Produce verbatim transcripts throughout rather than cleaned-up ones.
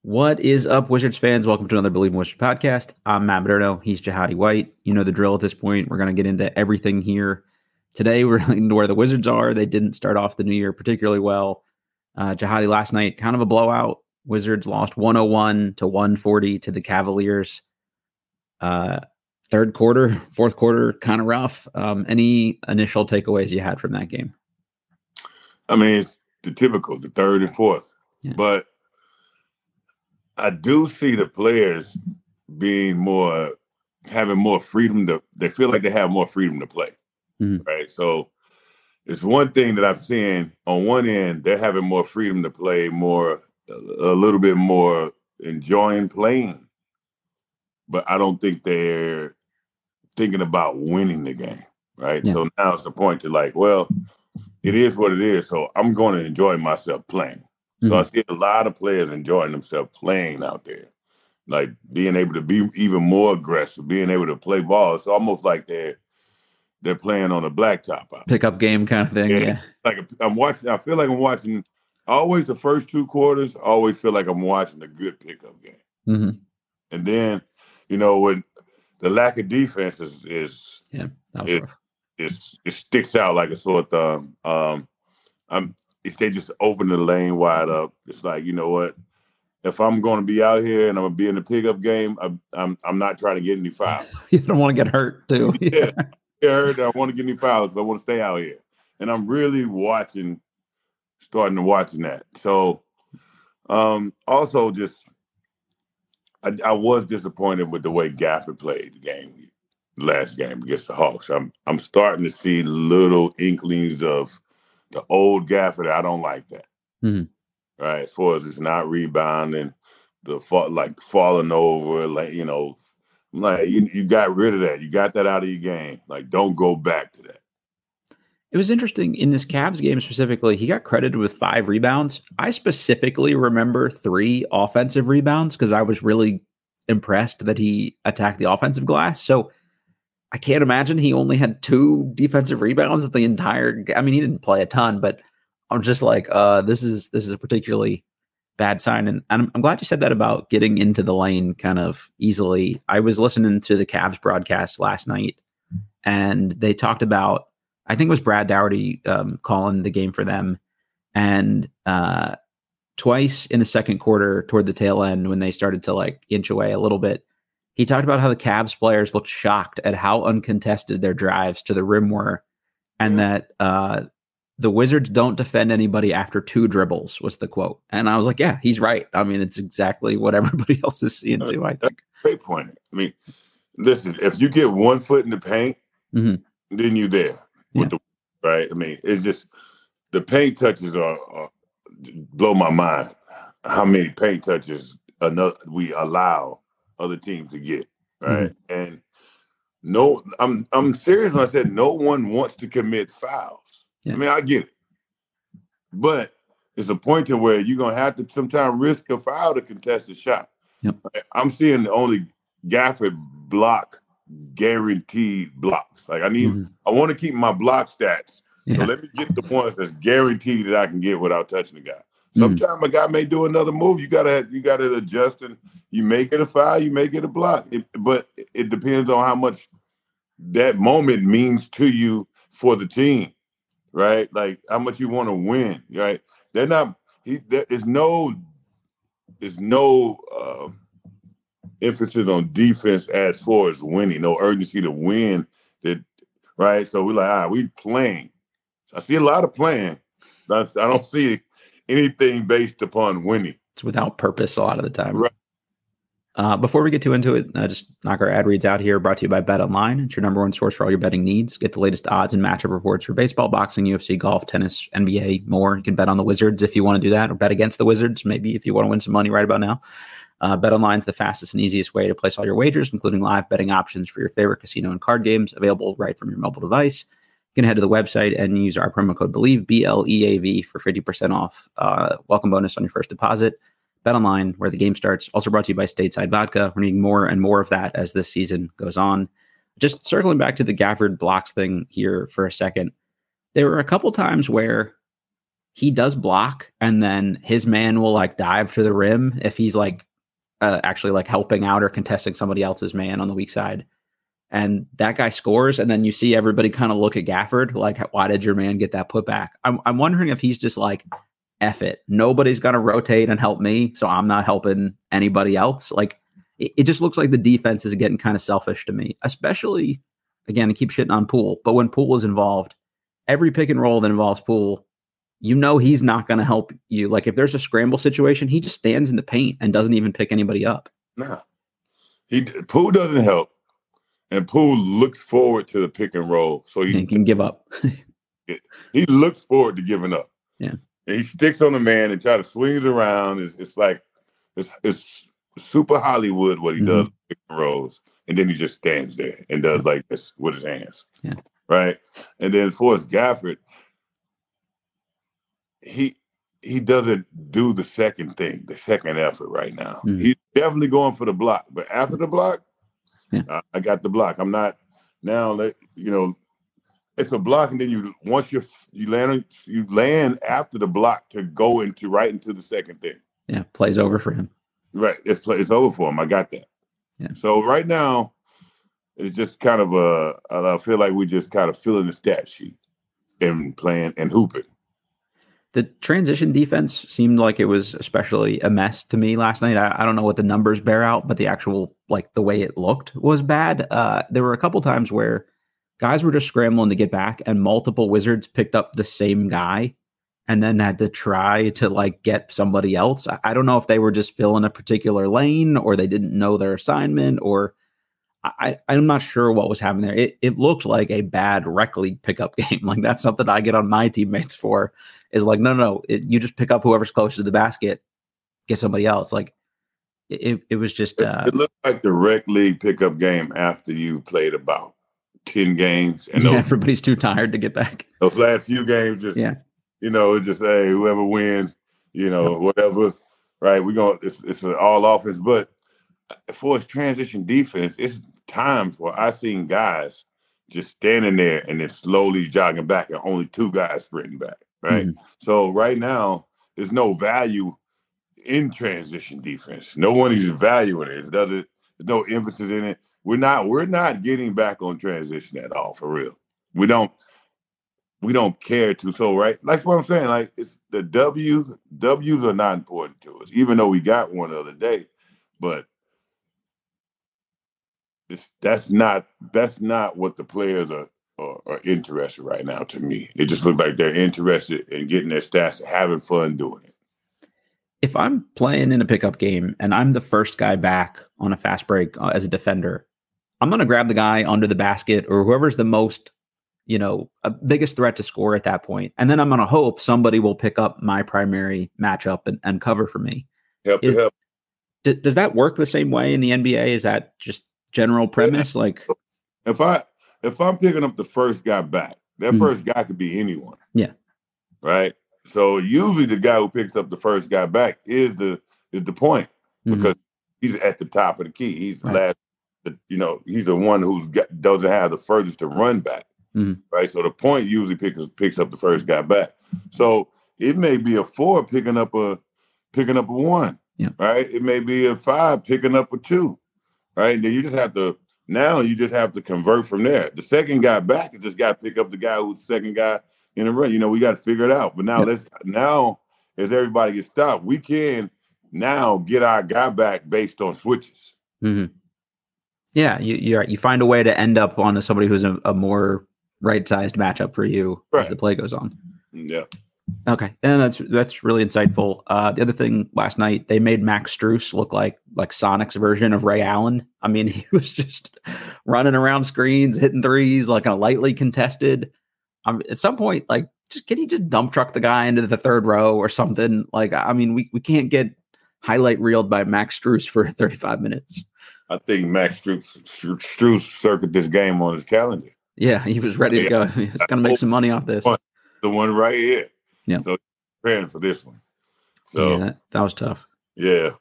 What is up, Wizards fans? Welcome to another Believe in Wizards podcast. I'm Matt Modderno. He's Jahidi White. You know the drill at this point. We're going to get into everything here. Today, we're into where the Wizards are. They didn't start off the new year particularly well. Uh, Jahidi, last night, kind of a blowout. Wizards lost one oh one to one forty to the Cavaliers. Uh, third quarter, fourth quarter, kind of rough. Um, any initial takeaways you had from that game? I mean, it's the typical, the third and fourth. Yeah. But I do see the players being more, having more freedom to, they feel like they have more freedom to play, mm-hmm. right? So it's one thing that I'm seeing on one end, they're having more freedom to play, more, a little bit more enjoying playing, but I don't think they're thinking about winning the game, right? Yeah. So now it's the point to like, well, it is what it is, so I'm going to enjoy myself playing. So I see a lot of players enjoying themselves playing out there, like being able to be even more aggressive, being able to play ball. It's almost like they're they're playing on a blacktop, pickup game kind of thing. Yeah, yeah. Like I'm watching. I feel like I'm watching. Always the first two quarters, I always feel like I'm watching a good pickup game. Mm-hmm. And then, you know, when the lack of defense is is yeah, it, it's, it sticks out like a sore thumb. Um, I'm. They just open the lane wide up. It's like, you know what? If I'm going to be out here and I'm going to be in the pickup game, I'm I'm, I'm not trying to get any fouls. You don't want to get hurt, too. Yeah, yeah. I heard that. I want to get any fouls, but I want to stay out here. And I'm really watching, starting to watching that. So, um, also just, I, I was disappointed with the way Gafford played the game, last game against the Hawks. I'm I'm starting to see little inklings of the old Gafford. I don't like that. Mm-hmm. Right, as far as it's not rebounding, the fall, like falling over, like you know, like you, you got rid of that. You got that out of your game. Like, don't go back to that. It was interesting in this Cavs game specifically. He got credited with five rebounds. I specifically remember three offensive rebounds because I was really impressed that he attacked the offensive glass. So I can't imagine he only had two defensive rebounds at the entire. I mean, he didn't play a ton, but I'm just like, uh, this is this is a particularly bad sign. And I'm, I'm glad you said that about getting into the lane kind of easily. I was listening to the Cavs broadcast last night, and they talked about, I think it was Brad Dougherty um, calling the game for them, and uh, twice in the second quarter, toward the tail end, when they started to like inch away a little bit. He talked about how the Cavs players looked shocked at how uncontested their drives to the rim were, and that uh, the Wizards don't defend anybody after two dribbles was the quote. And I was like, yeah, he's right. I mean, it's exactly what everybody else is seeing too, I think. That's a great point. I mean, listen, if you get one foot in the paint, mm-hmm. then you're there. With yeah. the, right? I mean, it's just the paint touches are, are blow my mind how many paint touches another we allow other teams to get, right? Mm-hmm. And no, I'm I'm serious when I said no one wants to commit fouls. Yeah. I mean, I get it. But it's a point to where you're going to have to sometimes risk a foul to contest a shot. Yep. I'm seeing the only Gafford block guaranteed blocks. Like I need, mm-hmm. I want to keep my block stats. Yeah. So let me get the ones that's guaranteed that I can get without touching the guy. Sometimes a guy may do another move. You gotta, you gotta adjust, and you may get a foul, you may get a block. It, but it depends on how much that moment means to you for the team. right? Like how much you want to win, right? They're not. He there is no. There's no uh, emphasis on defense as far as winning. No urgency to win. That right. So we're like, all right, we playing. I see a lot of playing. I, I don't see anything based upon winning. It's without purpose a lot of the time. Right. Uh, before we get too into it, uh, just knock our ad reads out here. Brought to you by BetOnline. It's your number one source for all your betting needs. Get the latest odds and matchup reports for baseball, boxing, U F C, golf, tennis, N B A, more. You can bet on the Wizards if you want to do that, or bet against the Wizards, maybe if you want to win some money right about now. Uh, BetOnline is the fastest and easiest way to place all your wagers, including live betting options for your favorite casino and card games, available right from your mobile device. You can head to the website and use our promo code BELIEVE, B L E A V, for fifty percent off. Uh, welcome bonus on your first deposit. BetOnline, where the game starts. Also brought to you by Stateside Vodka. We're needing more and more of that as this season goes on. Just circling back to the Gafford blocks thing here for a second. There were a couple times where he does block and then his man will like dive to the rim if he's like uh, actually like helping out or contesting somebody else's man on the weak side. And that guy scores, and then you see everybody kind of look at Gafford like, why did your man get that put back? I'm I'm wondering if he's just like, F it. Nobody's going to rotate and help me, so I'm not helping anybody else. Like, it, it just looks like the defense is getting kind of selfish to me, especially, again, I keep shitting on Poole, but when Poole is involved, every pick and roll that involves Poole, you know he's not going to help you. Like, if there's a scramble situation, he just stands in the paint and doesn't even pick anybody up. Nah. He Poole doesn't help. And Poole looks forward to the pick and roll. So he, he can give up. He looks forward to giving up. Yeah. And he sticks on the man and tries to swing it around. It's, it's like, it's, it's super Hollywood what he mm-hmm. does, pick and rolls. And then he just stands there and does like this with his hands. Yeah. Right. And then as far as Gafford, he, he doesn't do the second thing, the second effort right now. Mm-hmm. He's definitely going for the block. But after the block, yeah. I got the block. I'm not now. Let you know, it's a block, and then you once you you land you land after the block to go into right into the second thing. Yeah, plays over for him. Right, it's play, it's over for him. I got that. Yeah. So right now, it's just kind of a. I feel like we're just kind of filling the stat sheet and playing and hooping. The transition defense seemed like it was especially a mess to me last night. I, I don't know what the numbers bear out, but the actual, like the way it looked was bad. Uh, there were a couple times where guys were just scrambling to get back and multiple Wizards picked up the same guy and then had to try to like get somebody else. I, I don't know if they were just filling a particular lane or they didn't know their assignment or I, I'm not sure what was happening there. It, it looked like a bad rec league pickup game. Like that's something I get on my teammates for is like, no, no, no. It, you just pick up whoever's closest to the basket, get somebody else. Like it, it was just. Uh, it, it looked like the rec league pickup game after you played about ten games. And yeah, those, everybody's too tired to get back. Those last few games, just, yeah. you know, just, hey, whoever wins, you know, yep. whatever, right. We're going to, it's, it's an all offense, but for its transition defense, it's times where I seen guys just standing there and then slowly jogging back and only two guys sprinting back, right? Mm-hmm. So right now, there's no value in transition defense. No one is valuing it. It doesn't, there's no emphasis in it. We're not, we're not getting back on transition at all, for real. We don't, we don't care to. So, right, like what I'm saying, like it's the W, W's are not important to us, even though we got one the other day, but It's, that's not that's not what the players are, are, are interested right now to me. It just looks like they're interested in getting their stats and having fun doing it. If I'm playing in a pickup game and I'm the first guy back on a fast break uh, as a defender, I'm going to grab the guy under the basket or whoever's the most, you know, a biggest threat to score at that point. And then I'm going to hope somebody will pick up my primary matchup and, and cover for me. Help, Is, help. D- does that work the same way in the N B A? Is that just general premise? Yeah. Like if I if I'm picking up the first guy back, that mm-hmm. first guy could be anyone. Yeah. Right. So usually the guy who picks up the first guy back is the is the point mm-hmm. because he's at the top of the key. He's the right. last, you know, he's the one who's got, doesn't have the furthest to run back. Mm-hmm. Right. So the point usually picks picks up the first guy back. So it may be a four picking up a picking up a one. Yeah. Right. It may be a five picking up a two. Right. Then you just have to now you just have to convert from there. The second guy back is just got to pick up the guy who's the second guy, in the run. You know, we got to figure it out. But now, let's now as everybody gets stopped, we can now get our guy back based on switches. Mm-hmm. Yeah, you you're, you find a way to end up on somebody who's a, a more right-sized matchup for you right. as the play goes on. Yeah. Okay, and that's that's really insightful. Uh, the other thing last night, they made Max Strus look like like Sonic's version of Ray Allen. I mean, he was just running around screens, hitting threes, like a lightly contested. Um, at some point, like, just, can he just dump truck the guy into the third row or something? Like, I mean, we, we can't get highlight reeled by Max Strus for thirty-five minutes. I think Max Strus, Strus circled this game on his calendar. Yeah, he was ready to go. He's going to make some money off this. The one right here. Yeah. So preparing for this one. So yeah, that, that was tough. Yeah.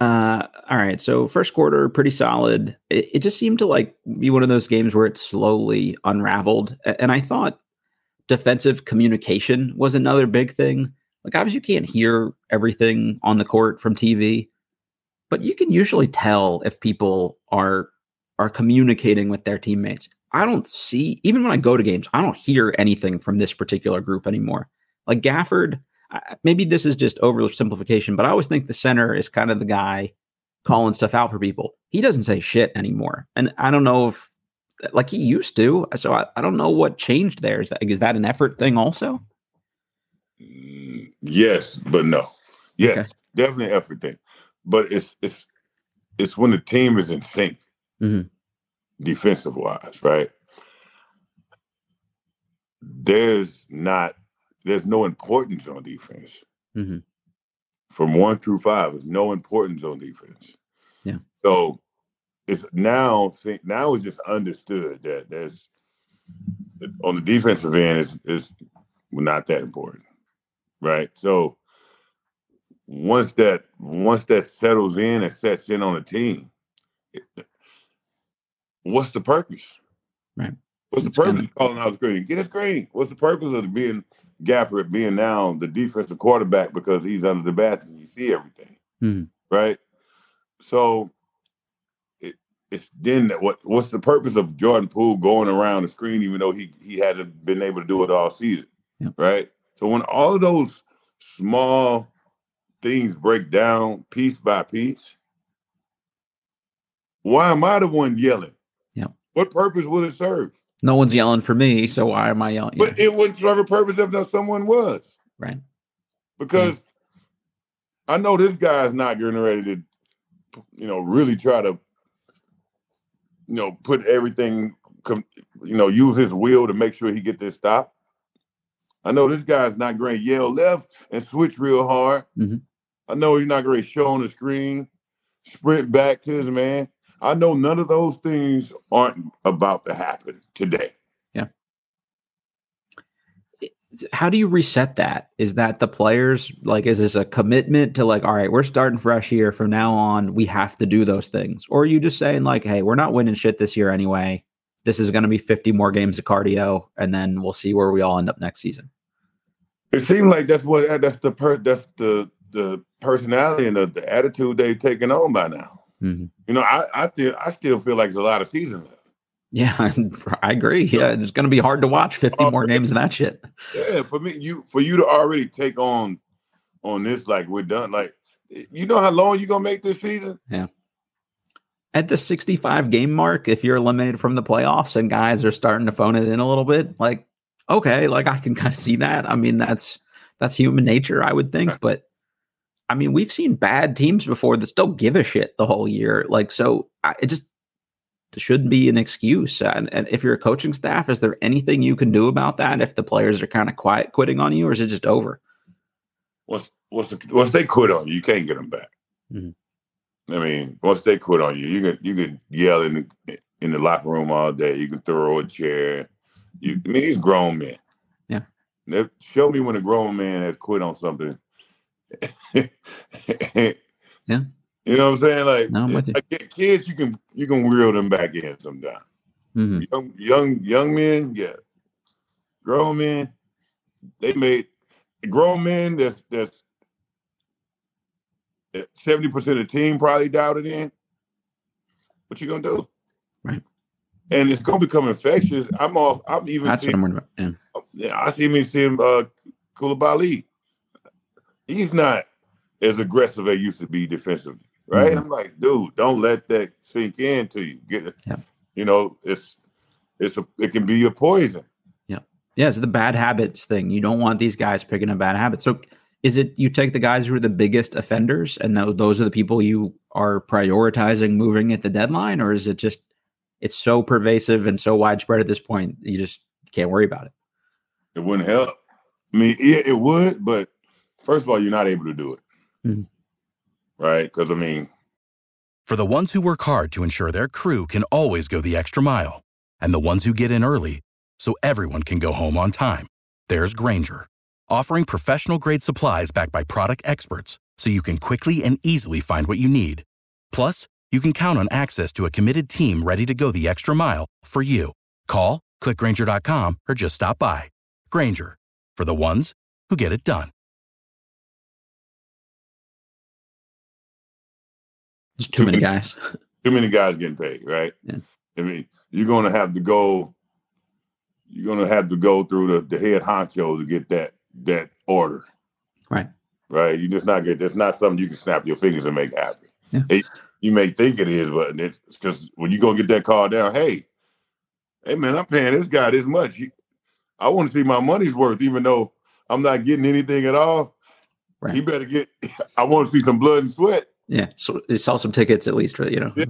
Uh, all right. So first quarter, pretty solid. It, it just seemed to like be one of those games where it slowly unraveled. And I thought defensive communication was another big thing. Like, obviously you can't hear everything on the court from T V, but you can usually tell if people are are communicating with their teammates. I don't see, even when I go to games, I don't hear anything from this particular group anymore. Like Gafford, I, maybe this is just oversimplification, but I always think the center is kind of the guy calling stuff out for people. He doesn't say shit anymore. And I don't know if, like, he used to. So I, I don't know what changed there. Is that, is that an effort thing also? Mm, yes, but no. Yes, okay. Definitely an effort thing. But it's, it's, it's when the team is in sync. Mm-hmm. Defensive wise, right? There's not, there's no importance on defense. Mm-hmm. From one through five, there's no importance on defense. Yeah. So it's now, now it's just understood that there's, on the defensive end, it's, it's not that important, right? So once that, once that settles in and sets in on a team, it, what's the purpose? Right. What's the it's purpose kinda... of calling out screen? Get a screen. What's the purpose of being Gafford being now the defensive quarterback because he's under the basket and you see everything, mm-hmm. right? So it, it's then that what what's the purpose of Jordan Poole going around the screen even though he he hasn't been able to do it all season, yep. right? So when all of those small things break down piece by piece, why am I the one yelling? What purpose would it serve? No one's yelling for me, so why am I yelling? Yeah. But it wouldn't serve a purpose if not someone was. Right. Because mm-hmm. I know this guy's not getting ready to, you know, really try to, you know, put everything, you know, use his will to make sure he get this stop. I know this guy's not going to yell left and switch real hard. Mm-hmm. I know he's not going to show on the screen, sprint back to his man. I know none of those things aren't about to happen today. Yeah. How do you reset that? Is that the players, like, is this a commitment to like, all right, we're starting fresh here from now on, we have to do those things? Or are you just saying like, hey, we're not winning shit this year anyway. This is going to be fifty more games of cardio and then we'll see where we all end up next season. It seems like that's what, that's the, per, that's the, the personality and the, the attitude they've taken on by now. Mm-hmm. You know, I I, th- I still feel like there's a lot of season left. Yeah, I, I agree. Yeah, it's going to be hard to watch fifty uh, more games of that shit. Yeah, for me, you for you to already take on on this like we're done. Like, you know how long you're going to make this season? Yeah. At the sixty-five game mark, if you're eliminated from the playoffs and guys are starting to phone it in a little bit, like, okay, like I can kind of see that. I mean, that's that's human nature, I would think, but. I mean, we've seen bad teams before that still give a shit the whole year. Like, so I, it just shouldn't be an excuse. And, and if you're a coaching staff, is there anything you can do about that if the players are kind of quiet quitting on you, or is it just over? Once, once, once they quit on you, you can't get them back. Mm-hmm. I mean, once they quit on you, you can you can yell in the, in the locker room all day. You can throw a chair. You, I mean, he's grown men. Yeah. They've, show me when a grown man has quit on something. Yeah, you know what I'm saying. Like, no, I'm with you. Like kids, you can you can reel them back in sometimes. Mm-hmm. Young, young, young men, yeah. Grown men, they made grown men. That's that's seventy percent of the team probably doubted in. What you gonna do, right? And it's gonna become infectious. I'm off. I'm even. That's seeing, what I'm worried about. Yeah. Yeah, I see me seeing uh, Coulibaly. He's not as aggressive as he used to be defensively, right? Mm-hmm. I'm like, dude, don't let that sink into you. Get it? Yeah. You know, it's it's a, it can be your poison. Yeah, yeah. It's the bad habits thing. You don't want these guys picking up bad habits. So, is it you take the guys who are the biggest offenders, and those are the people you are prioritizing moving at the deadline, or is it just it's so pervasive and so widespread at this point you just can't worry about it? It wouldn't help. I mean, it, it would, but first of all, you're not able to do it. Mm-hmm. Right? Because, I mean. For the ones who work hard to ensure their crew can always go the extra mile, and the ones who get in early so everyone can go home on time, there's Grainger, offering professional-grade supplies backed by product experts so you can quickly and easily find what you need. Plus, you can count on access to a committed team ready to go the extra mile for you. Call, click Grainger dot com, or just stop by. Grainger, for the ones who get it done. There's too, too many, many guys. Too many guys getting paid, right? Yeah. I mean, you're going to have to go. You're going to have to go through the, the head honcho to get that that order, right? Right. You just not get. That's not something you can snap your fingers and make happen. Yeah. It, you may think it is, but it's because when you go get that call down, hey, hey man, I'm paying this guy this much. He, I want to see my money's worth, even though I'm not getting anything at all. Right. He better get. I want to see some blood and sweat. Yeah, so sell some tickets at least, you know. Yeah.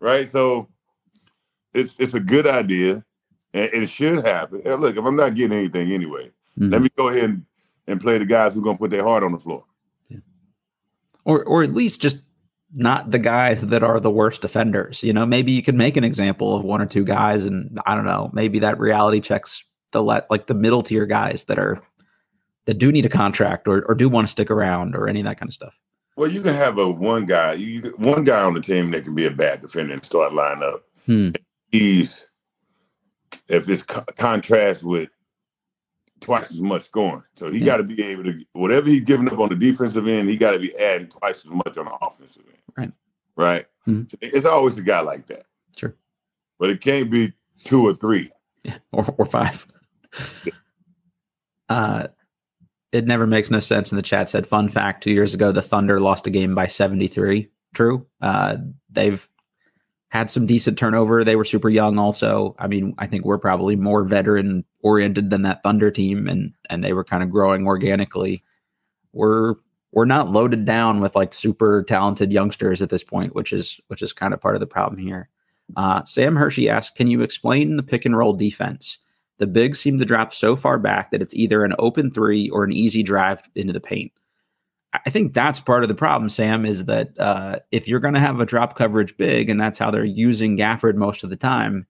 Right. So it's it's a good idea, and it should happen. Hey, look, if I'm not getting anything anyway, mm-hmm. let me go ahead and, and play the guys who are gonna put their heart on the floor. Yeah. Or or at least just not the guys that are the worst offenders. You know, maybe you can make an example of one or two guys, and I don't know, maybe that reality checks the let like the middle tier guys that are that do need a contract or, or do want to stick around or any of that kind of stuff. Well, you can have a one guy, you, you one guy on the team that can be a bad defender and start lining up. Hmm. He's if it's co- contrast with twice as much scoring, so he yeah. got to be able to whatever he's giving up on the defensive end, he got to be adding twice as much on the offensive end. Right, right. Hmm. So it's always a guy like that. Sure, but it can't be two or three, yeah. or or five. Yeah. Uh. It never makes no sense. And the chat said, fun fact, two years ago, the Thunder lost a game by seventy-three. True. Uh, they've had some decent turnover. They were super young also. I mean, I think we're probably more veteran oriented than that Thunder team. And, and they were kind of growing organically. We're, we're not loaded down with like super talented youngsters at this point, which is, which is kind of part of the problem here. Uh, Sam Hershey asks, can you explain the pick and roll defense? The bigs seem to drop so far back that it's either an open three or an easy drive into the paint. I think that's part of the problem, Sam, is that uh, if you're going to have a drop coverage big, and that's how they're using Gafford most of the time,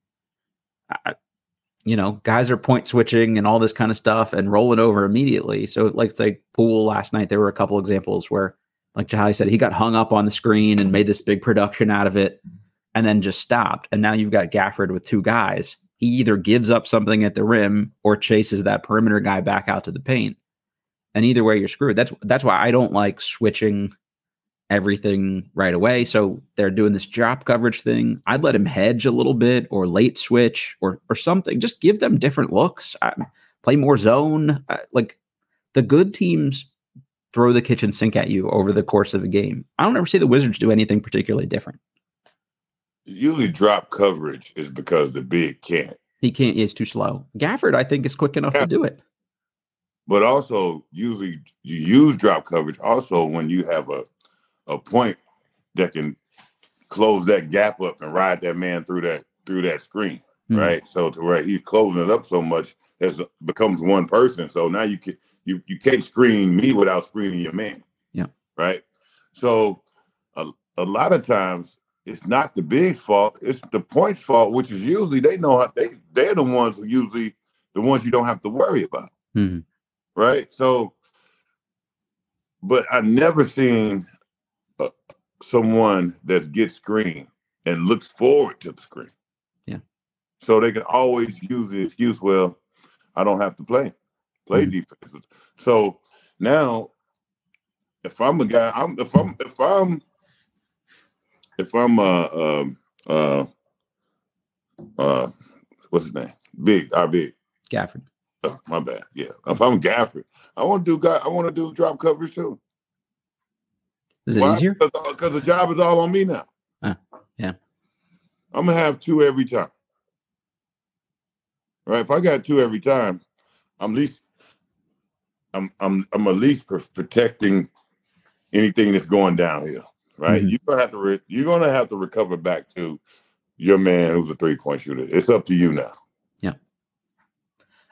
I, you know, guys are point switching and all this kind of stuff and rolling over immediately. So like it's like Poole last night, there were a couple examples where, like Jahidi said, he got hung up on the screen and made this big production out of it and then just stopped. And now you've got Gafford with two guys. He either gives up something at the rim or chases that perimeter guy back out to the paint. And either way, you're screwed. That's that's why I don't like switching everything right away. So they're doing this drop coverage thing. I'd let him hedge a little bit or late switch or or something. Just give them different looks. I, play more zone. I, like the good teams throw the kitchen sink at you over the course of a game. I don't ever see the Wizards do anything particularly different. Usually drop coverage is because the big can't. He can't. It's too slow. Gafford, I think, is quick enough yeah. to do it. But also, usually you use drop coverage also when you have a, a point that can close that gap up and ride that man through that through that screen, mm-hmm. right? So to where he's closing it up so much, it becomes one person. So now you, can, you, you can't screen me without screening your man. Yeah. Right? So a, a lot of times, it's not the big's fault. It's the point's fault, which is usually they know how they, they're the ones who usually the ones you don't have to worry about. Mm-hmm. Right. So, but I never seen uh, someone that gets screened and looks forward to the screen. Yeah. So they can always use the excuse, well, I don't have to play, play mm-hmm. defense. So now if I'm a guy, I'm, if I'm, if I'm, If I'm uh um uh, uh uh what's his name? Big, our big Gafford. Oh, my bad. Yeah. If I'm Gafford, I want to do guy. I want to do drop coverage too. Is it Why? easier? Because the job is all on me now. Uh, yeah. I'm gonna have two every time. All right. If I got two every time, I'm least. I'm I'm I'm at least protecting anything that's going downhill. Right. Mm-hmm. You're gonna have to. Re- you're gonna have to recover back to your man who's a three point shooter. It's up to you now. Yeah.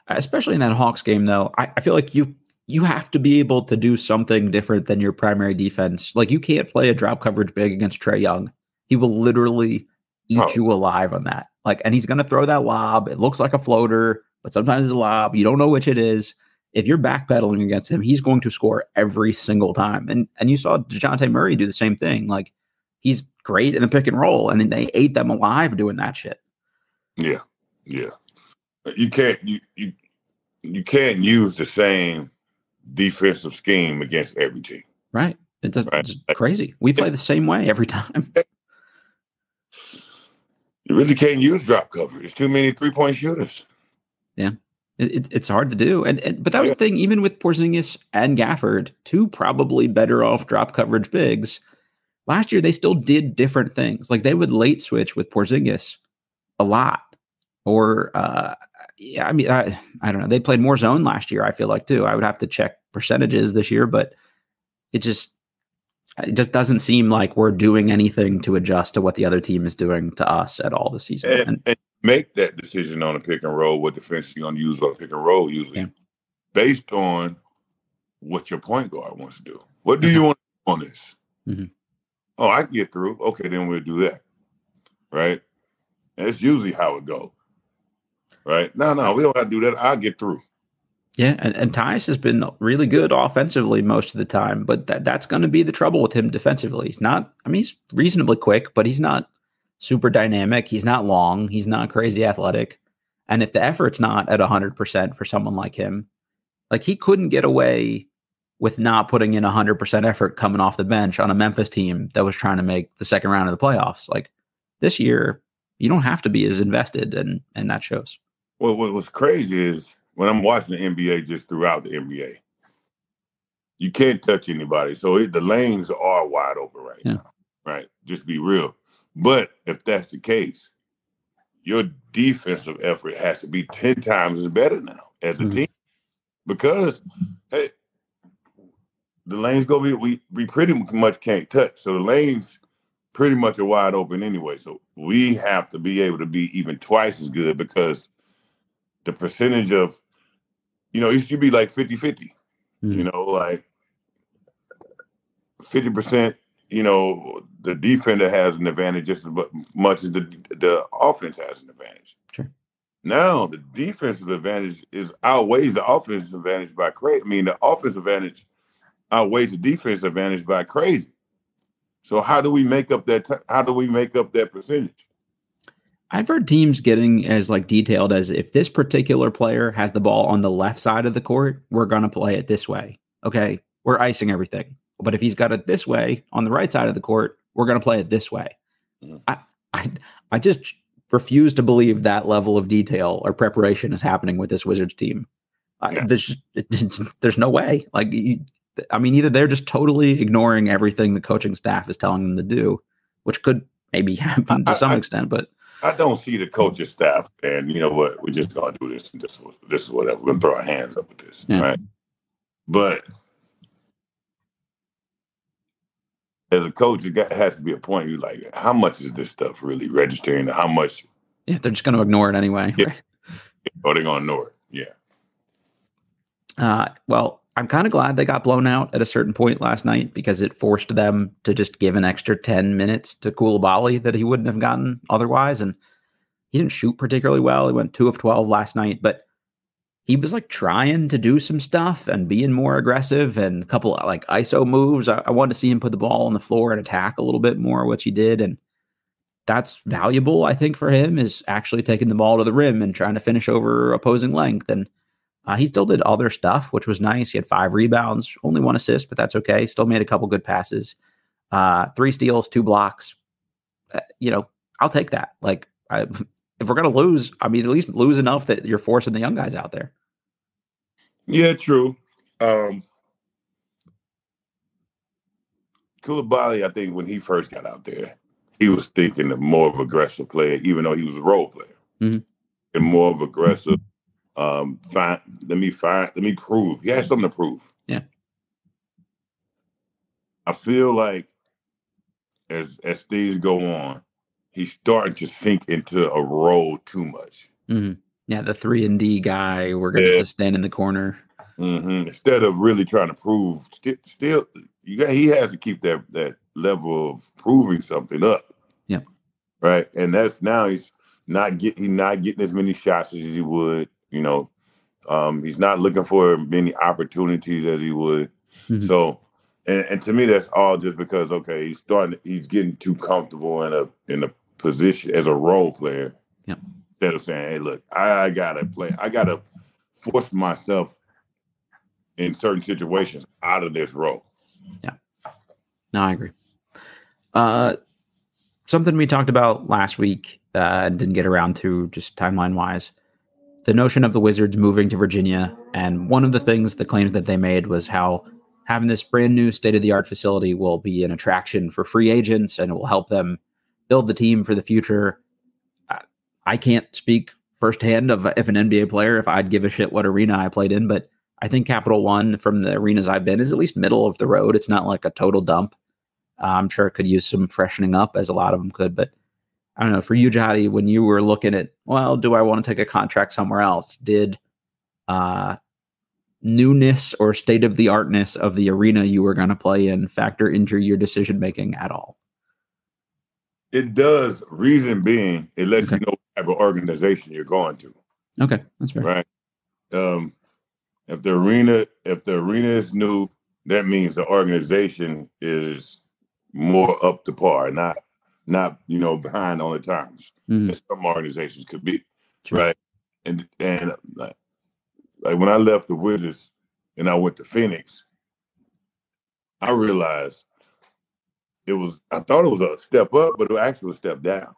Especially in that Hawks game, though, I, I feel like you you have to be able to do something different than your primary defense. Like, you can't play a drop coverage big against Trae Young. He will literally eat oh. you alive on that. Like, and he's going to throw that lob. It looks like a floater, but sometimes it's a lob. You don't know which it is. If you're backpedaling against him, he's going to score every single time. And and you saw DeJounte Murray do the same thing. Like, he's great in the pick and roll, and then they ate them alive doing that shit. Yeah, yeah. You can't you, you you can't use the same defensive scheme against every team, right? It doesn't. Right? It's crazy. We play the same way every time. You really can't use drop coverage. There's too many three point shooters. Yeah, it, it, it's hard to do. And, and but that was yeah. the thing. Even with Porzingis and Gafford, two probably better off drop coverage bigs. Last year, they still did different things. Like, they would late switch with Porzingis a lot. Or, uh, yeah, I mean, I, I don't know. They played more zone last year, I feel like, too. I would have to check percentages this year, but it just it just doesn't seem like we're doing anything to adjust to what the other team is doing to us at all this season. And, and, and make that decision on a pick and roll, what defense you're going to use on a pick and roll, usually, yeah. based on what your point guard wants to do. What do mm-hmm. you want to do on this? Mm-hmm. Oh, I can get through. Okay, then we'll do that. Right? And that's usually how it goes. Right? No, no, we don't have to do that. I'll get through. Yeah, and, and Tyus has been really good offensively most of the time, but that, that's going to be the trouble with him defensively. He's not, I mean, he's reasonably quick, but he's not super dynamic. He's not long. He's not crazy athletic. And if the effort's not at one hundred percent for someone like him, like, he couldn't get away with not putting in one hundred percent effort coming off the bench on a Memphis team that was trying to make the second round of the playoffs. Like, this year, you don't have to be as invested, and and that shows. Well, what was crazy is when I'm watching the N B A, just throughout the N B A, you can't touch anybody. So it, the lanes are wide open right yeah. now, right? Just be real. But if that's the case, your defensive effort has to be ten times as better now as a mm-hmm. team, because hey, the lanes going to be, we, we pretty much can't touch. So the lanes pretty much are wide open anyway. So we have to be able to be even twice as good, because the percentage of, you know, it should be like fifty-fifty, mm. you know, like fifty percent, you know, the defender has an advantage just as much as the, the offense has an advantage. Sure. Now, the defensive advantage is outweighs the offensive advantage by crazy. I mean, the offensive advantage outweighs the defensive advantage by crazy. So how do we make up that? T- how do we make up that percentage? I've heard teams getting as like detailed as, if this particular player has the ball on the left side of the court, we're going to play it this way. Okay, we're icing everything. But if he's got it this way on the right side of the court, we're going to play it this way. Mm. I, I I just refuse to believe that level of detail or preparation is happening with this Wizards team. Yeah. I, there's, there's no way. Like, you, I mean, either they're just totally ignoring everything the coaching staff is telling them to do, which could maybe happen to some I, I, extent, but... I don't see the coaching staff, and you know what? We're just gonna do this, and this, this is whatever. We're gonna throw our hands up with this, yeah. right? But as a coach, it got, has to be a point. You like, how much is this stuff really registering? How much? Yeah, they're just gonna ignore it anyway. Yeah. Right? Or they're gonna ignore it. Yeah. Uh, well, I'm kind of glad they got blown out at a certain point last night, because it forced them to just give an extra ten minutes to Coulibaly that he wouldn't have gotten otherwise. And he didn't shoot particularly well. He went two of twelve last night, but he was like trying to do some stuff and being more aggressive, and a couple of like I S O moves. I, I wanted to see him put the ball on the floor and attack a little bit more, which he did. And that's valuable, I think, for him, is actually taking the ball to the rim and trying to finish over opposing length. And Uh, he still did other stuff, which was nice. He had five rebounds, only one assist, but that's okay. Still made a couple good passes. Uh, three steals, two blocks. Uh, you know, I'll take that. Like, I, if we're going to lose, I mean, at least lose enough that you're forcing the young guys out there. Yeah, true. Um, Coulibaly, I think when he first got out there, he was thinking of more of an aggressive player, even though he was a role player. Mm-hmm. And more of aggressive. Um, find, let me find, let me prove. He had something to prove. Yeah. I feel like as as things go on, he's starting to sink into a role too much. Mm-hmm. Yeah, the three and D guy. We're going to yeah. just stand in the corner. Mm-hmm. Instead of really trying to prove, st- still, you got, he has to keep that that level of proving something up. Yeah, right. And that's now he's not get he's not getting as many shots as he would. You know, um, he's not looking for many opportunities as he would. Mm-hmm. So. And, and to me, that's all just because, okay, he's starting, he's getting too comfortable in a in a position as a role player. Yep. Instead of saying, hey, look, I gotta play, I gotta force myself in certain situations out of this role. Yeah. No, I agree. Uh, something we talked about last week, uh, didn't get around to just timeline wise. The notion of the Wizards moving to Virginia, and one of the things, the claims that they made was how having this brand new state-of-the-art facility will be an attraction for free agents, and it will help them build the team for the future. I, I can't speak firsthand of if an N B A player, if I'd give a shit what arena I played in, but I think Capital One, from the arenas I've been, is at least middle of the road. It's not like a total dump. Uh, I'm sure it could use some freshening up, as a lot of them could, but I don't know. For you, Jahidi, when you were looking at, well, do I want to take a contract somewhere else? Did... uh newness or state-of-the-artness of the arena you were going to play in factor into your decision-making at all? It does. Reason being, it lets okay. you know what type of organization you're going to. Okay, that's fair. Right? Um, if the arena, if the arena is new, that means the organization is more up to par, not, not you know, behind all the times. Mm-hmm. As some organizations could be, sure. Right? And, and uh, like when I left the Wizards and I went to Phoenix, I realized it was, I thought it was a step up, but it actually was a step down.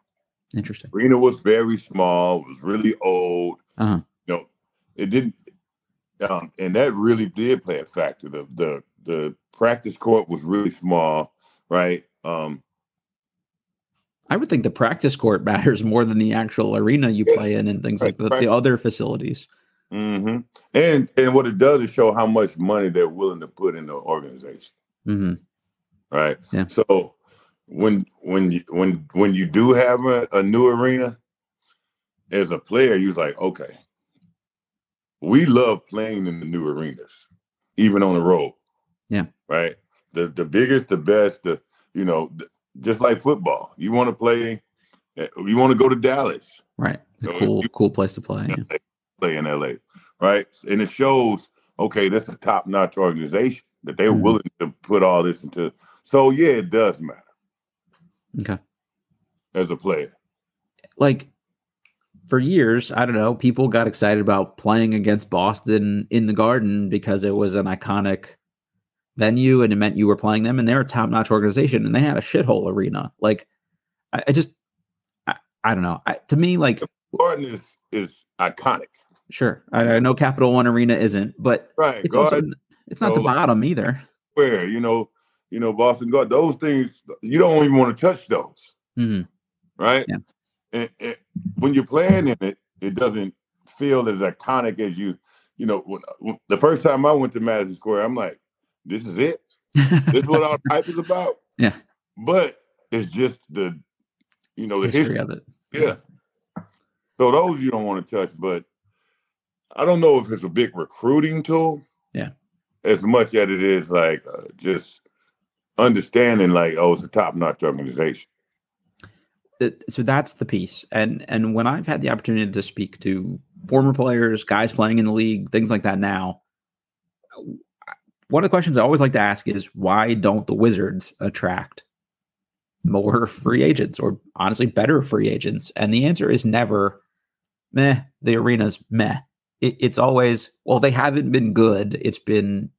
Interesting. Arena was very small, it was really old. Uh-huh. You know, it didn't, um, and that really did play a factor. The, the, the practice court was really small, right? Um, I would think the practice court matters more than the actual arena you yeah, play in and things right, like that, the other facilities. Mm-hmm. And and what it does is show how much money they're willing to put in the organization. Mm-hmm. Right. Yeah. So when when you when when you do have a, a new arena, as a player, you're like, okay, we love playing in the new arenas, even on the road. Yeah. Right. The the biggest, the best, the you know, the, just like football, you want to play, you want to go to Dallas. Right. A cool, so you, cool place to play. Yeah. Play in L A, right? And it shows, okay, that's a top-notch organization that they're mm-hmm. willing to put all this into. So, yeah, it does matter. Okay. As a player. Like, for years, I don't know, people got excited about playing against Boston in the Garden because it was an iconic venue and it meant you were playing them, and they're a top-notch organization, and they had a shithole arena. Like, I, I just, I, I don't know. I, to me, like... Garden is, is iconic. Sure. I, I know Capital One Arena isn't, but right, it's, God, also, it's not you know, the bottom like, either. Where, you know, you know, Boston Garden, those things, you don't even want to touch those. Mm-hmm. Right? Yeah. And, and when you're playing in it, it doesn't feel as iconic as you, you know, when, when, the first time I went to Madison Square, I'm like, this is it. This is what our hype is about. Yeah. But it's just the, you know, the history, history of it. Yeah. So those you don't want to touch, but I don't know if it's a big recruiting tool. Yeah. As much as it is like uh, just understanding like, oh, it's a top-notch organization. It, so that's the piece. And and when I've had the opportunity to speak to former players, guys playing in the league, things like that now, one of the questions I always like to ask is why don't the Wizards attract more free agents, or honestly better free agents? And the answer is never, meh, the arena's meh. It, it's always, well, they haven't been good. It's been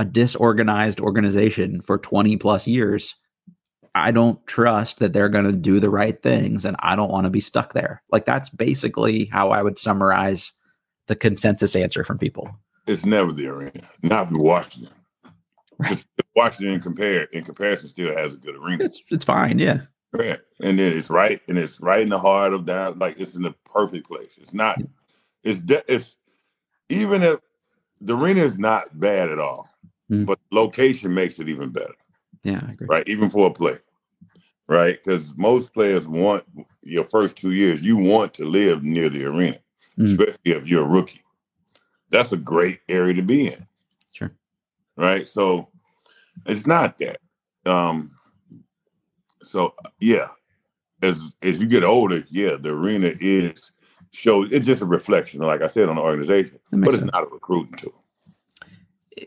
a disorganized organization for twenty plus years. I don't trust that they're going to do the right things, and I don't want to be stuck there. Like, that's basically how I would summarize the consensus answer from people. It's never the arena. Not in Washington. Right. Washington, compared in comparison, still has a good arena. It's it's fine, yeah. Right, and then it's right, and it's right in the heart of down. Like it's in the perfect place. It's not. It's de- it's even if the arena is not bad at all, mm. but location makes it even better. Yeah, I agree. Right, even for a play. Right, because most players want your first two years. You want to live near the arena, mm. especially if you're a rookie. That's a great area to be in. Sure. Right, so it's not that. Um, so yeah, as as you get older, yeah, the arena is shows. It's just a reflection, like I said, on the organization, but it's sense. Not a recruiting tool.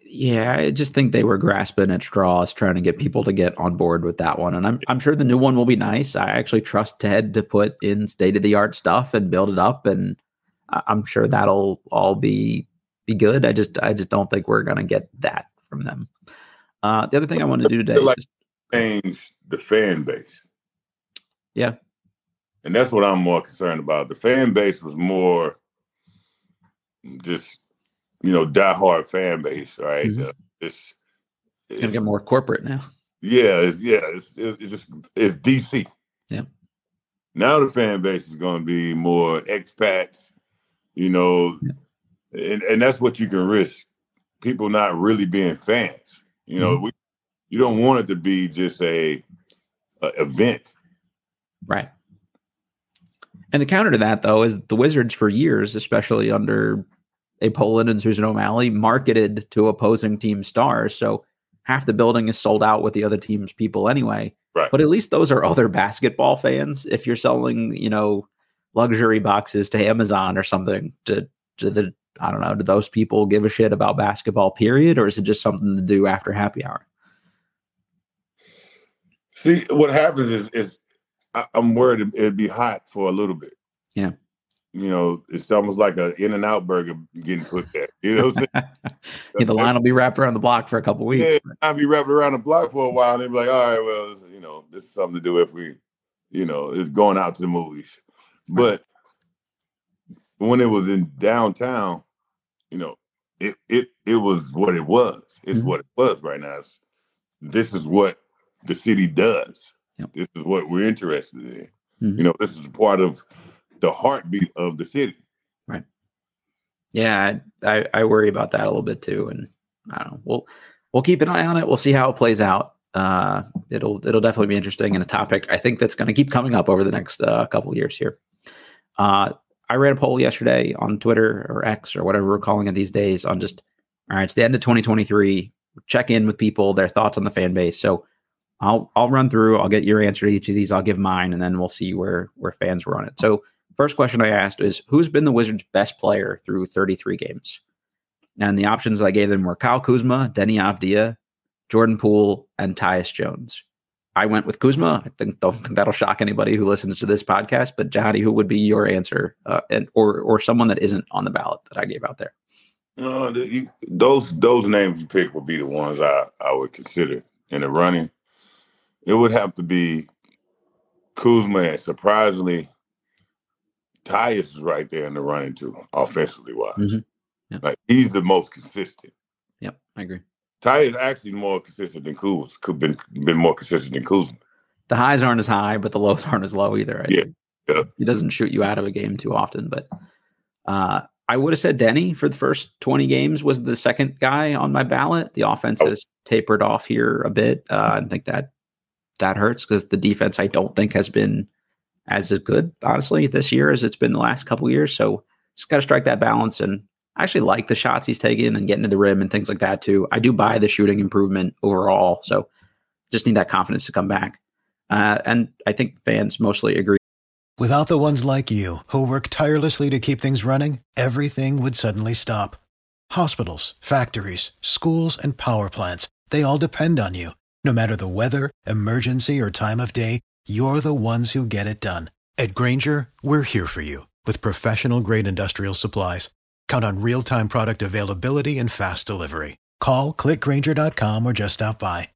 Yeah, I just think they were grasping at straws, trying to get people to get on board with that one. And I'm I'm sure the new one will be nice. I actually trust Ted to put in state-of-the-art stuff and build it up, and I'm sure that'll all be be good. I just I just don't think we're gonna get that from them. Uh, the other thing I want to do today, like, is just change the fan base. Yeah, and that's what I'm more concerned about. The fan base was more just, you know, diehard fan base, right? Mm-hmm. Uh, it's it's gonna get more corporate now. Yeah, it's, yeah, it's, it's, it's just it's D C. Yeah. Now the fan base is gonna be more expats, you know, yeah. and and that's what you can risk. People not really being fans, you know. Mm-hmm. We you don't want it to be just a, a event, right? And the counter to that, though, is that the Wizards for years, especially under A Poland and Susan O'Malley, marketed to opposing team stars. So half the building is sold out with the other team's people anyway. Right. But at least those are other basketball fans. If you're selling, you know, luxury boxes to Amazon or something, to to the, I don't know, do those people give a shit about basketball, period? Or is it just something to do after happy hour? See, what happens is, is I, I'm worried it'd be hot for a little bit. Yeah. You know, it's almost like an In-N-Out burger getting put there. You know what I'm saying? Yeah, the line will be wrapped around the block for a couple weeks. Yeah, I'll be wrapped around the block for a while, and they'll be like, all right, well, you know, this is something to do if we, you know, it's going out to the movies. But when it was in downtown, you know, it it it was what it was. It's mm-hmm. what it was right now. It's, this is what the city does. Yep. This is what we're interested in. Mm-hmm. You know, this is part of the heartbeat of the city. Right. Yeah. I, I worry about that a little bit too. And I don't know, we'll, we'll keep an eye on it. We'll see how it plays out. Uh, it'll, it'll definitely be interesting, and a topic I think that's going to keep coming up over the next uh, couple of years here. Uh, I ran a poll yesterday on Twitter or X or whatever we're calling it these days on just, all right, it's the end of twenty twenty-three. Check in with people, their thoughts on the fan base. So I'll, I'll run through, I'll get your answer to each of these. I'll give mine, and then we'll see where, where fans were on it. So, first question I asked is, who's been the Wizards' best player through thirty-three games? And the options I gave them were Kyle Kuzma, Denny Avdia, Jordan Poole, and Tyus Jones. I went with Kuzma. I think, don't think that'll shock anybody who listens to this podcast, but Jahidi, who would be your answer, uh, and or or someone that isn't on the ballot that I gave out there? Uh, you, those those names you pick would be the ones I, I would consider in the running. It would have to be Kuzma, and surprisingly, Tyus is right there in the running too, offensively wise. Mm-hmm. Yep. Like he's the most consistent. Yep, I agree. Tyus actually more consistent than Kuzma. Could been been more consistent than Kuzma. The highs aren't as high, but the lows aren't as low either. I yeah, yeah. He doesn't shoot you out of a game too often. But uh, I would have said Denny for the first twenty games was the second guy on my ballot. The offense oh. has tapered off here a bit. Uh, I think that that hurts because the defense I don't think has been as good, honestly, this year as it's been the last couple of years. So just got to strike that balance. And I actually like the shots he's taking and getting to the rim and things like that too. I do buy the shooting improvement overall. So just need that confidence to come back. Uh, and I think fans mostly agree. Without the ones like you who work tirelessly to keep things running, everything would suddenly stop. Hospitals, factories, schools, and power plants, they all depend on you. No matter the weather, emergency, or time of day, you're the ones who get it done. At Grainger, we're here for you with professional-grade industrial supplies. Count on real-time product availability and fast delivery. Call, click Grainger dot com, or just stop by.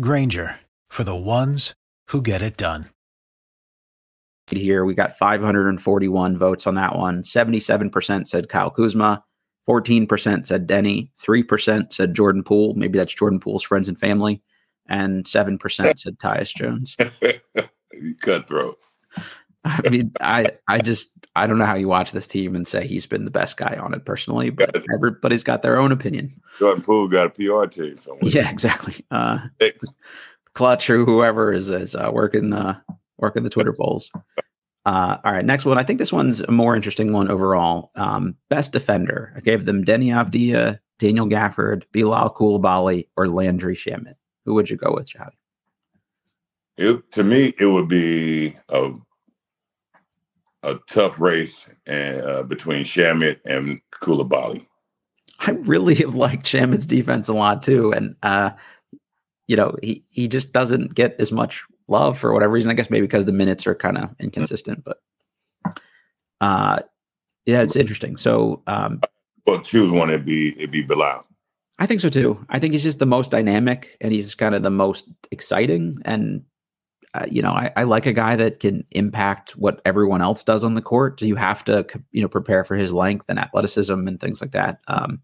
Grainger, for the ones who get it done. Here, we got five hundred forty-one votes on that one. seventy-seven percent said Kyle Kuzma, fourteen percent said Denny, three percent said Jordan Poole. Maybe that's Jordan Poole's friends and family. And seven percent said Tyus Jones. You cutthroat. I mean, I, I just, I don't know how you watch this team and say he's been the best guy on it personally, but everybody's got their own opinion. Jordan Poole got a P R team somewhere. Yeah, exactly. Uh, Clutch or whoever is, is uh, working the working the Twitter polls. Uh, all right, next one. I think this one's a more interesting one overall. Um, best defender. I gave them Denny Avdia, Daniel Gafford, Bilal Coulibaly, or Landry Shamet. Who would you go with, Jahidi? It, to me, it would be a a tough race and, uh, between Shamet and Coulibaly. I really have liked Shamet's defense a lot too, and uh, you know he he just doesn't get as much love for whatever reason. I guess maybe because the minutes are kind of inconsistent, but uh, yeah, it's interesting. So, um, well, choose one. It'd be it'd be Bilal. I think so too. I think he's just the most dynamic, and he's kind of the most exciting. And uh, you know, I, I like a guy that can impact what everyone else does on the court. So you have to, you know, prepare for his length and athleticism and things like that. Um,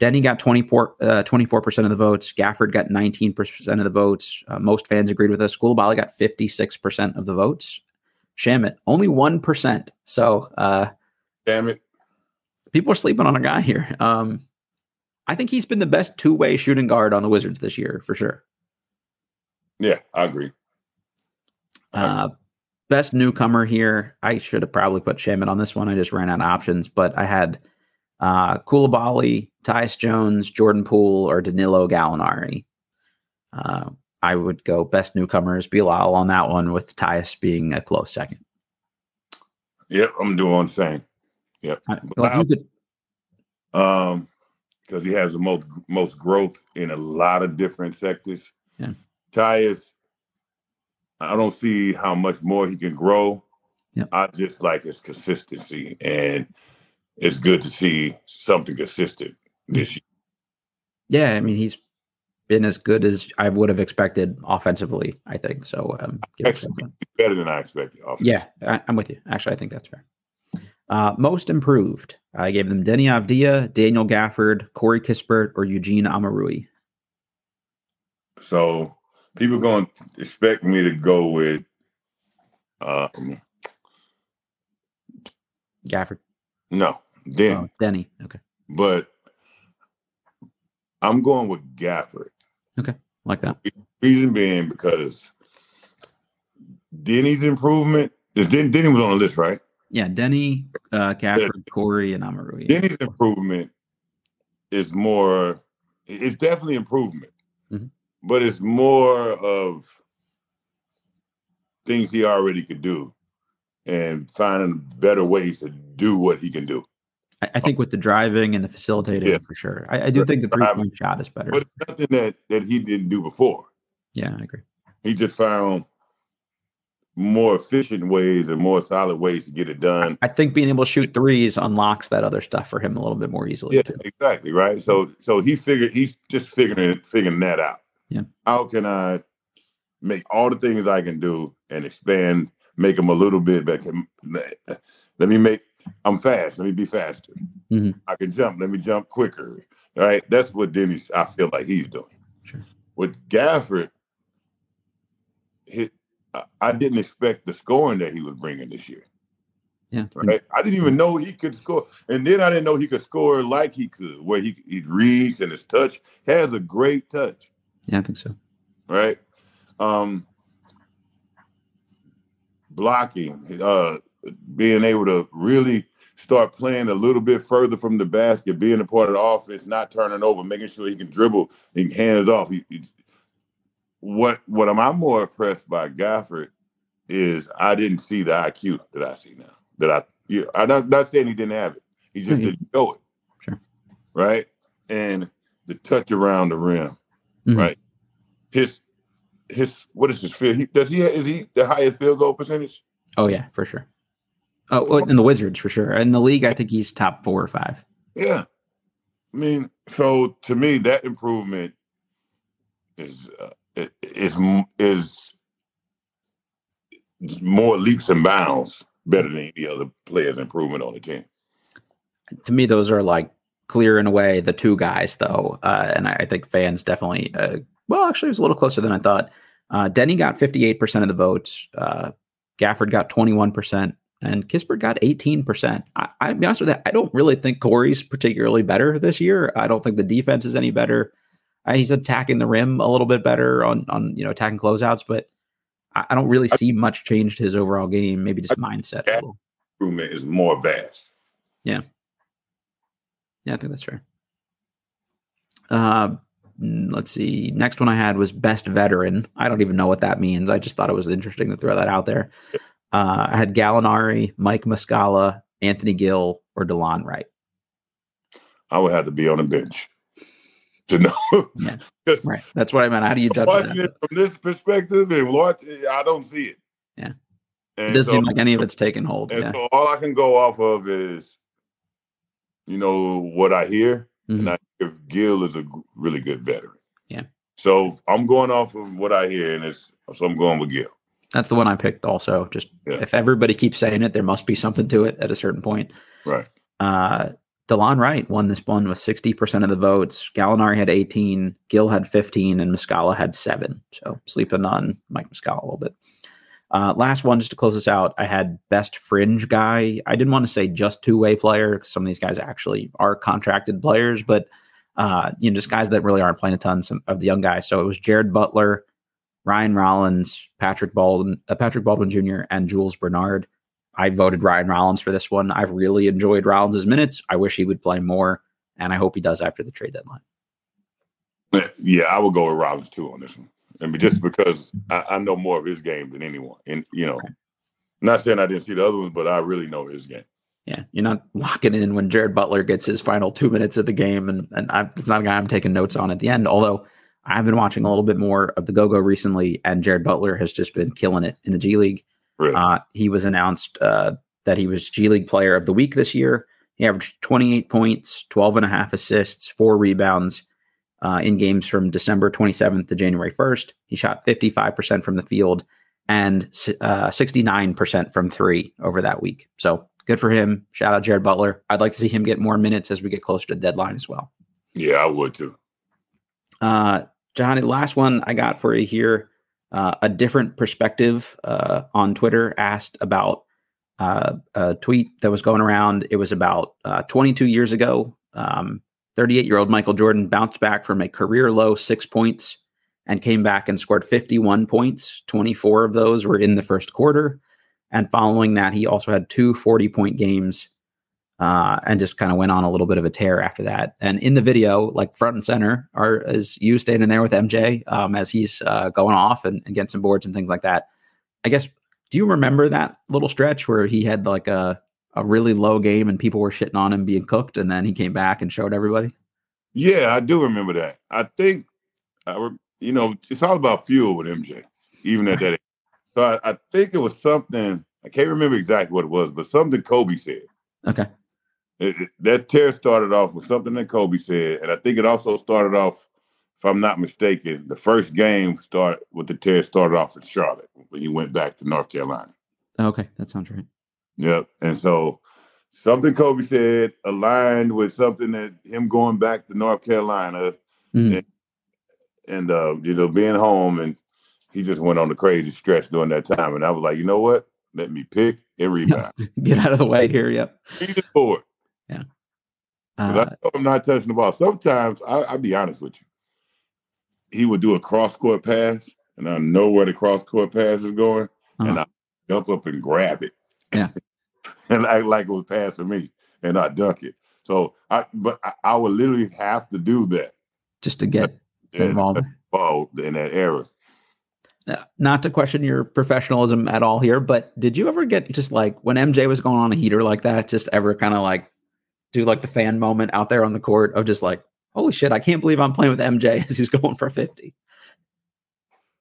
Denny got twenty-four percent of the votes. Gafford got nineteen percent of the votes. Uh, most fans agreed with us. Coulibaly got fifty-six percent of the votes. Shamet only one percent. So, uh, damn it, people are sleeping on a guy here. Um, I think he's been the best two-way shooting guard on the Wizards this year, for sure. Yeah, I agree. I agree. Uh, best newcomer here. I should have probably put Shamet on this one. I just ran out of options, but I had uh, Coulibaly, Tyus Jones, Jordan Poole, or Danilo Gallinari. Uh, I would go best newcomers, Bilal on that one, with Tyus being a close second. Yep, I'm doing the same. Yep. I, well, you could... Um. Because he has the most most growth in a lot of different sectors. Yeah. Tyus, I don't see how much more he can grow. Yeah. I just like his consistency, and it's good to see something consistent this year. Yeah, I mean, he's been as good as I would have expected offensively, I think. So, um, actually, better than I expected. Offensively. Yeah, I, I'm with you. Actually, I think that's fair. Uh, most improved. I gave them Denny Avdia, Daniel Gafford, Corey Kispert, or Eugene Amarui. So people going to expect me to go with um, Gafford. No, Denny. Oh, Denny. Okay. But I'm going with Gafford. Okay, like that. Reason being because Denny's improvement is Den- Denny was on the list, right? Yeah, Denny, uh, Gafford, Corey, and Amarui. Denny's improvement is more, it's definitely improvement, mm-hmm. but it's more of things he already could do and finding better ways to do what he can do. I, I think with the driving and the facilitating, yeah. for sure. I, I do think the three-point shot is better. But it's nothing that, that he didn't do before. Yeah, I agree. He just found more efficient ways and more solid ways to get it done. I think being able to shoot threes unlocks that other stuff for him a little bit more easily. Yeah, too. Exactly. Right. So, so he figured he's just figuring figuring that out. Yeah. How can I make all the things I can do and expand, make them a little bit better? Let me make. I'm fast. Let me be faster. Mm-hmm. I can jump. Let me jump quicker. Right. That's what Denny. I feel like he's doing. Sure. With Gafford, his. I didn't expect the scoring that he was bringing this year. Yeah, right? I didn't even know he could score, and then I didn't know he could score like he could, where he he reads and his touch has a great touch. Yeah, I think so. Right, um, blocking, uh, being able to really start playing a little bit further from the basket, being a part of the offense, not turning over, making sure he can dribble and hand it off. He, he, What what am I more impressed by Gafford is I didn't see the I Q that I see now. That I you know, I'm not, not saying he didn't have it. He just yeah, didn't know it. Sure. Right? And the touch around the rim. Mm-hmm. Right. His his what is his field? He, does he is he the highest field goal percentage? Oh yeah, for sure. Oh, in the Wizards for sure. In the league, I think he's top four or five. Yeah. I mean, so to me, that improvement is uh, Is is more leaps and bounds better than any other player's improvement on the team. To me, those are like clear and away the two guys, though. Uh, and I, I think fans definitely, uh, well, actually, it was a little closer than I thought. Uh, Denny got fifty-eight percent of the votes. Uh, Gafford got twenty-one percent. And Kispert got eighteen percent. I, I'll be honest with that. I don't really think Corey's particularly better this year. I don't think the defense is any better. I, he's attacking the rim a little bit better on, on you know, attacking closeouts, but I, I don't really see much change to his overall game. Maybe just mindset. That improvement is more vast. Yeah. Yeah, I think that's fair. Uh, let's see. Next one I had was best veteran. I don't even know what that means. I just thought it was interesting to throw that out there. Uh, I had Gallinari, Mike Muscala, Anthony Gill, or Delon Wright. I would have to be on the bench to know. Yeah. Right. That's what I meant. How do you judge watching that? It from this perspective, and what, I don't see it. Yeah. And it doesn't so, seem like any of it's taken hold. And yeah. So all I can go off of is, you know, what I hear. Mm-hmm. And I hear Gill is a really good veteran. Yeah. So I'm going off of what I hear, and it's so I'm going with Gill. That's the one I picked also. Just yeah. If everybody keeps saying it, there must be something to it at a certain point. Right. Uh, Delon Wright won this one with sixty percent of the votes. Gallinari had eighteen, Gill had fifteen, and Muscala had seven. So sleeping on Mike Muscala a little bit. Uh, last one, just to close this out, I had best fringe guy. I didn't want to say just two-way player because some of these guys actually are contracted players, but uh, you know, just guys that really aren't playing a ton of the young guys. So it was Jared Butler, Ryan Rollins, Patrick Baldwin, uh, Patrick Baldwin Junior, and Jules Bernard. I voted Ryan Rollins for this one. I've really enjoyed Rollins' minutes. I wish he would play more, and I hope he does after the trade deadline. Yeah, I would go with Rollins too on this one. I mean, just because I, I know more of his game than anyone, and you know, okay. Not saying I didn't see the other ones, but I really know his game. Yeah, you're not locking in when Jared Butler gets his final two minutes of the game, and and I, it's not a guy I'm taking notes on at the end, although. I've been watching a little bit more of the Go-Go recently, and Jared Butler has just been killing it in the G League. Really? Uh, he was announced uh, that he was G League Player of the Week this year. He averaged twenty-eight points, twelve and a half assists, four rebounds uh, in games from December twenty-seventh to January first. He shot fifty-five percent from the field and uh, sixty-nine percent from three over that week. So good for him. Shout out Jared Butler. I'd like to see him get more minutes as we get closer to the deadline as well. Yeah, I would too. Uh, Johnny, last one I got for you here, uh, a different perspective uh, on Twitter asked about uh, a tweet that was going around. It was about uh, twenty-two years ago. Um, thirty-eight-year-old Michael Jordan bounced back from a career-low six points and came back and scored fifty-one points. twenty-four of those were in the first quarter. And following that, he also had two forty-point games Uh, and just kind of went on a little bit of a tear after that. And in the video, like front and center, are is you standing there with M J um, as he's uh, going off and, and getting some boards and things like that. I guess, do you remember that little stretch where he had like a, a really low game and people were shitting on him being cooked, and then he came back and showed everybody? Yeah, I do remember that. I think, I re- you know, it's all about fuel with M J, even at that age. So I, I think it was something, I can't remember exactly what it was, but something Kobe said. Okay. It, it, that tear started off with something that Kobe said, and I think it also started off, if I'm not mistaken, the first game started with the tear started off in Charlotte when he went back to North Carolina. Okay, that sounds right. Yep, and so something Kobe said aligned with something that him going back to North Carolina mm. and, and uh, you know, being home, and he just went on the crazy stretch during that time, and I was like, you know what? Let me pick and rebound. Get out of the way here, yep. He's forward. Yeah, uh, I I'm not touching the ball. Sometimes I, I'll be honest with you. He would do a cross court pass, and I know where the cross court pass is going, uh-huh. and I jump up and grab it. Yeah, and act like it was passed to me, and I dunk it. So I, but I, I would literally have to do that just to get involved in that era. Now, not to question your professionalism at all here, but did you ever get just like when M J was going on a heater like that? Just ever kind of like. Do like the fan moment out there on the court of just like, holy shit, I can't believe I'm playing with M J as he's going for fifty.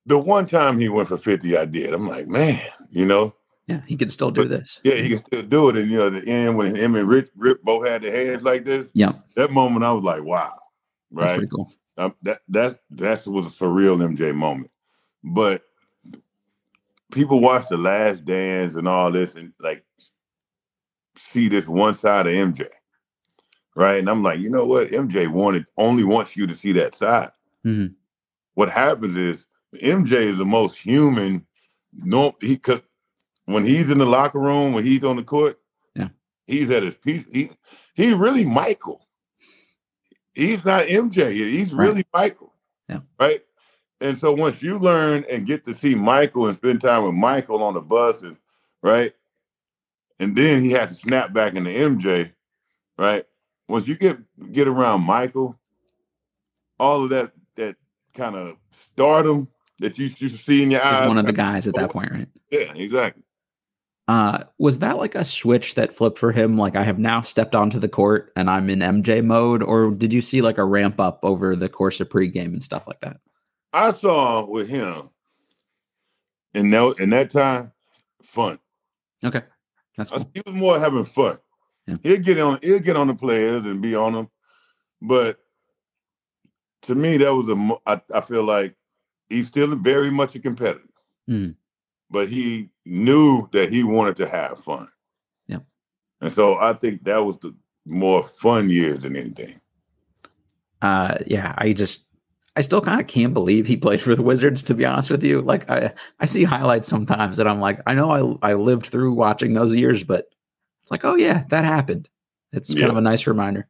The one time he went for fifty, I did. I'm like, man, you know. Yeah, he can still do but, this. Yeah, he can still do it. And, you know, at the end when him and Rip, Rip both had their hands like this. Yeah. That moment, I was like, wow. Right? That's pretty cool. Um, that, that, that was a surreal M J moment. But people watch The Last Dance and all this and, like, see this one side of M J. right? And I'm like, you know what? M J wanted only wants you to see that side. Mm-hmm. What happens is M J is the most human. No, he could when he's in the locker room, when he's on the court, yeah, he's at his peak. He he really Michael. He's not M J. He's really right. Michael. Yeah. Right. And so once you learn and get to see Michael and spend time with Michael on the bus, and right, and then he has to snap back into M J, right? Once you get get around Michael, all of that that kind of stardom that you should see in your He's eyes. One of the guys at that point, right? Yeah, exactly. Uh, was that like a switch that flipped for him? Like, I have now stepped onto the court and I'm in M J mode? Or did you see like a ramp up over the course of pregame and stuff like that? I saw with him in that, in that time, fun. Okay. That's cool. He was more having fun. Yeah. He'll get on he'll get on the players and be on them. But to me, that was a, I, I feel like he's still very much a competitor. Mm. But he knew that he wanted to have fun. Yeah. And so I think that was the more fun years than anything. Uh, yeah, I just... I still kind of can't believe he played for the Wizards, to be honest with you. Like, I, I see highlights sometimes that I'm like, I know I I lived through watching those years, but it's like, oh, yeah, that happened. It's yeah. kind of a nice reminder.